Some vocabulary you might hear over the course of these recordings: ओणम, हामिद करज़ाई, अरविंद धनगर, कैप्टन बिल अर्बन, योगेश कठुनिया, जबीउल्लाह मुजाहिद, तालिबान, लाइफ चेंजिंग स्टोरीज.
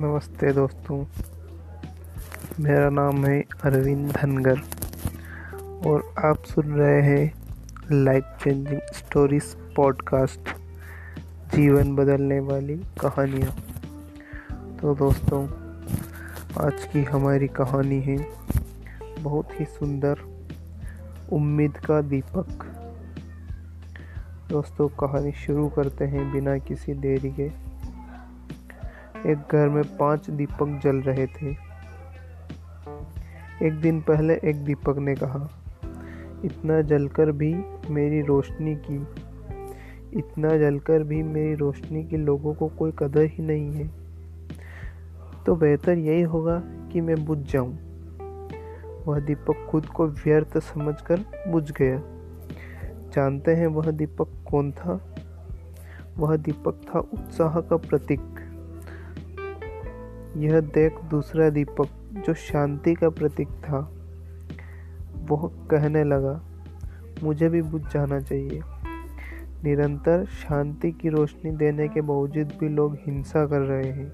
नमस्ते दोस्तों, मेरा नाम है अरविंद धनगर और आप सुन रहे हैं लाइफ चेंजिंग स्टोरीज पॉडकास्ट, जीवन बदलने वाली कहानियाँ। तो दोस्तों, आज की हमारी कहानी है बहुत ही सुंदर, उम्मीद का दीपक। दोस्तों, कहानी शुरू करते हैं बिना किसी देरी के। एक घर में 5 दीपक जल रहे थे। एक दिन पहले एक दीपक ने कहा, इतना जलकर भी मेरी रोशनी की लोगों को कोई कदर ही नहीं है, तो बेहतर यही होगा कि मैं बुझ जाऊं। वह दीपक खुद को व्यर्थ समझकर बुझ गया। जानते हैं वह दीपक कौन था? वह दीपक था उत्साह का प्रतीक। यह देख दूसरा दीपक, जो शांति का प्रतीक था, वह कहने लगा, मुझे भी बुझ जाना चाहिए। निरंतर शांति की रोशनी देने के बावजूद भी लोग हिंसा कर रहे हैं,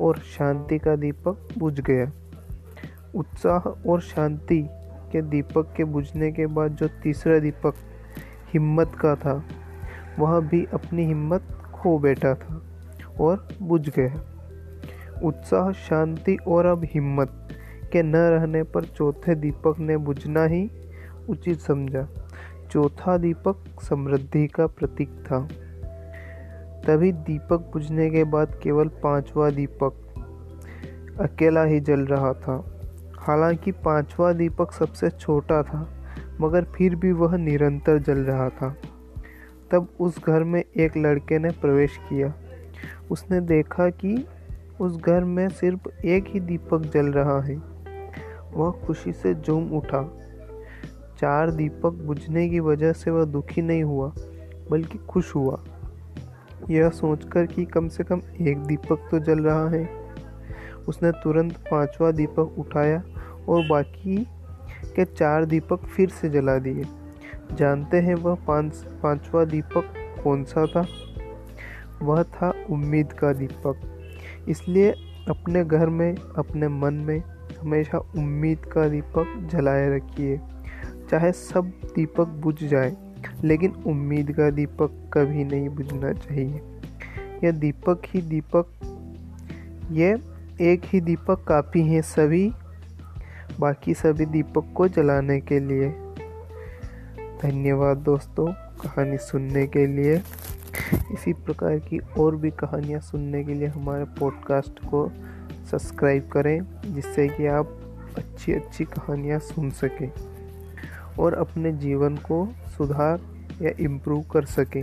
और शांति का दीपक बुझ गया। उत्साह और शांति के दीपक के बुझने के बाद जो तीसरा दीपक हिम्मत का था, वह भी अपनी हिम्मत खो बैठा था और बुझ गया। उत्साह, शांति और अब हिम्मत के न रहने पर चौथे दीपक ने बुझना ही उचित समझा। चौथा दीपक समृद्धि का प्रतीक था। तभी दीपक बुझने के बाद केवल 5वां दीपक अकेला ही जल रहा था। हालांकि 5वां दीपक सबसे छोटा था, मगर फिर भी वह निरंतर जल रहा था। तब उस घर में एक लड़के ने प्रवेश किया। उसने देखा कि उस घर में सिर्फ एक ही दीपक जल रहा है। वह खुशी से झूम उठा। 4 दीपक बुझने की वजह से वह दुखी नहीं हुआ, बल्कि खुश हुआ, यह सोचकर कि कम से कम एक दीपक तो जल रहा है। उसने तुरंत 5वां दीपक उठाया और बाकी के 4 दीपक फिर से जला दिए। जानते हैं वह पाँचवां दीपक कौन सा था? वह था उम्मीद का दीपक। इसलिए अपने घर में, अपने मन में हमेशा उम्मीद का दीपक जलाए रखिए। चाहे सब दीपक बुझ जाए, लेकिन उम्मीद का दीपक कभी नहीं बुझना चाहिए। यह एक ही दीपक काफ़ी है बाकी सभी दीपक को जलाने के लिए। धन्यवाद दोस्तों, कहानी सुनने के लिए। इसी प्रकार की और भी कहानियाँ सुनने के लिए हमारे पॉडकास्ट को सब्सक्राइब करें, जिससे कि आप अच्छी कहानियाँ सुन सकें और अपने जीवन को सुधार या इम्प्रूव कर सकें।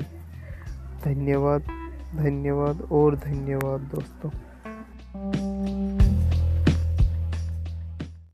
धन्यवाद, धन्यवाद और धन्यवाद दोस्तों।